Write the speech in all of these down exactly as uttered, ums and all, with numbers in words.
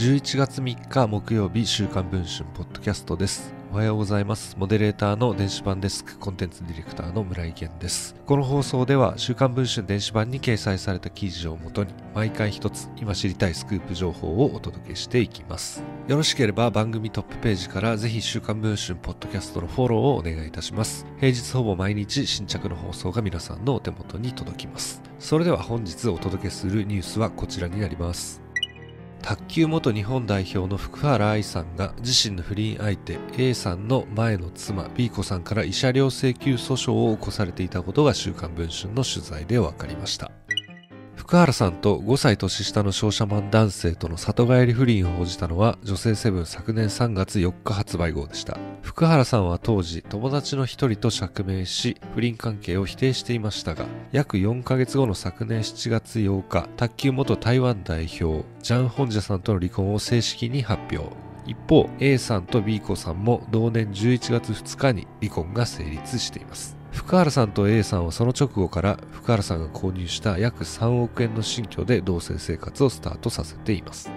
じゅういちがつみっか木曜日、週刊文春ポッドキャストです。おはようございます。モデレーターの電子版デスクコンテンツディレクターの村井源です。この放送では週刊文春電子版に掲載された記事をもとに毎回一つ今知りたいスクープ情報をお届けしていきます。よろしければ番組トップページからぜひ週刊文春ポッドキャストのフォローをお願いいたします。平日ほぼ毎日新着の放送が皆さんのお手元に届きます。それでは本日お届けするニュースはこちらになります。卓球元日本代表の福原愛さんが自身の不倫相手 A さんの前の妻 B 子さんから慰謝料請求訴訟を起こされていたことが週刊文春の取材で分かりました。福原さんとごさい年下の商社マン男性との里帰り不倫を報じたのは女性セブン昨年さんがつよっか発売号でした。福原さんは当時友達の一人と釈明し不倫関係を否定していましたが、約よんかげつごの昨年しちがつようか、卓球元台湾代表ジャン・ホンジャさんとの離婚を正式に発表。一方 A さんと B 子さんも同年じゅういちがつふつかに離婚が成立しています。福原さんと A さんはその直後から福原さんが購入した約さんおくえんの新居で同棲生活をスタートさせています。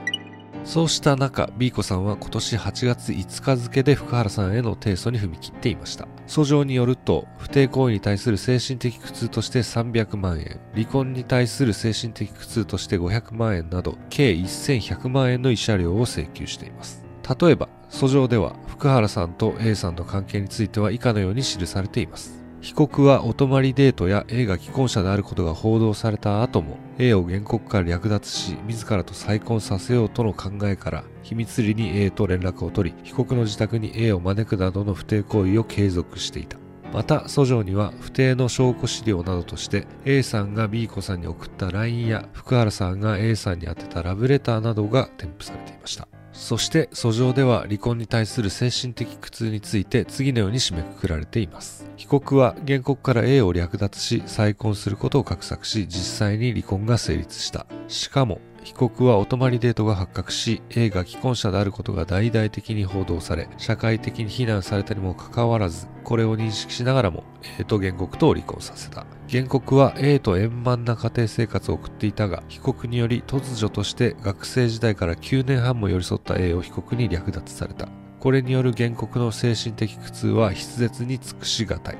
そうした中、 B 子さんは今年はちがついつか付で福原さんへの提訴に踏み切っていました。訴状によると、不貞行為に対する精神的苦痛としてさんびゃくまんえん、離婚に対する精神的苦痛としてごひゃくまんえんなど計せんひゃくまんえんの慰謝料を請求しています。例えば訴状では福原さんと A さんの関係については以下のように記されています。被告はお泊まりデートや A が既婚者であることが報道された後も A を原告から略奪し自らと再婚させようとの考えから秘密裏に A と連絡を取り、被告の自宅に A を招くなどの不貞行為を継続していた。また訴状には不貞の証拠資料などとして A さんが B 子さんに送った ライン や福原さんが A さんに宛てたラブレターなどが添付されていました。そして訴状では離婚に対する精神的苦痛について次のように締めくくられています。被告は原告から A を略奪し再婚することを画策し、実際に離婚が成立した。しかも被告はお泊まりデートが発覚し A が既婚者であることが大々的に報道され社会的に非難されたにもかかわらず、これを認識しながらも A と原告と離婚させた。原告は A と円満な家庭生活を送っていたが、被告により突如として学生時代からきゅうねんはんも寄り添った A を被告に略奪された。これによる原告の精神的苦痛は筆舌に尽くしがたい。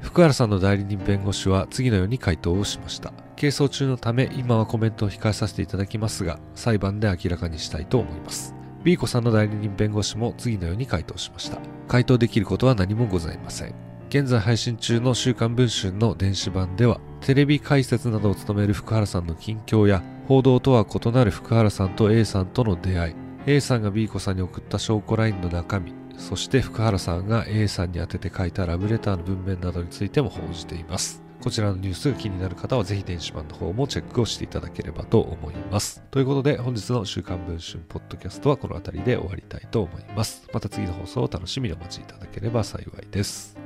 福原さんの代理人弁護士は次のように回答をしました。係争中のため今はコメントを控えさせていただきますが、裁判で明らかにしたいと思います。 B 子さんの代理人弁護士も次のように回答しました。回答できることは何もございません。現在配信中の週刊文春の電子版ではテレビ解説などを務める福原さんの近況や報道とは異なる福原さんと A さんとの出会い、 A さんが B 子さんに送った証拠 ライン の中身、そして福原さんが A さんに宛てて書いたラブレターの文面などについても報じています。こちらのニュース気になる方はぜひ電子版の方もチェックをしていただければと思います。ということで本日の週刊文春ポッドキャストはこの辺りで終わりたいと思います。また次の放送を楽しみにお待ちいただければ幸いです。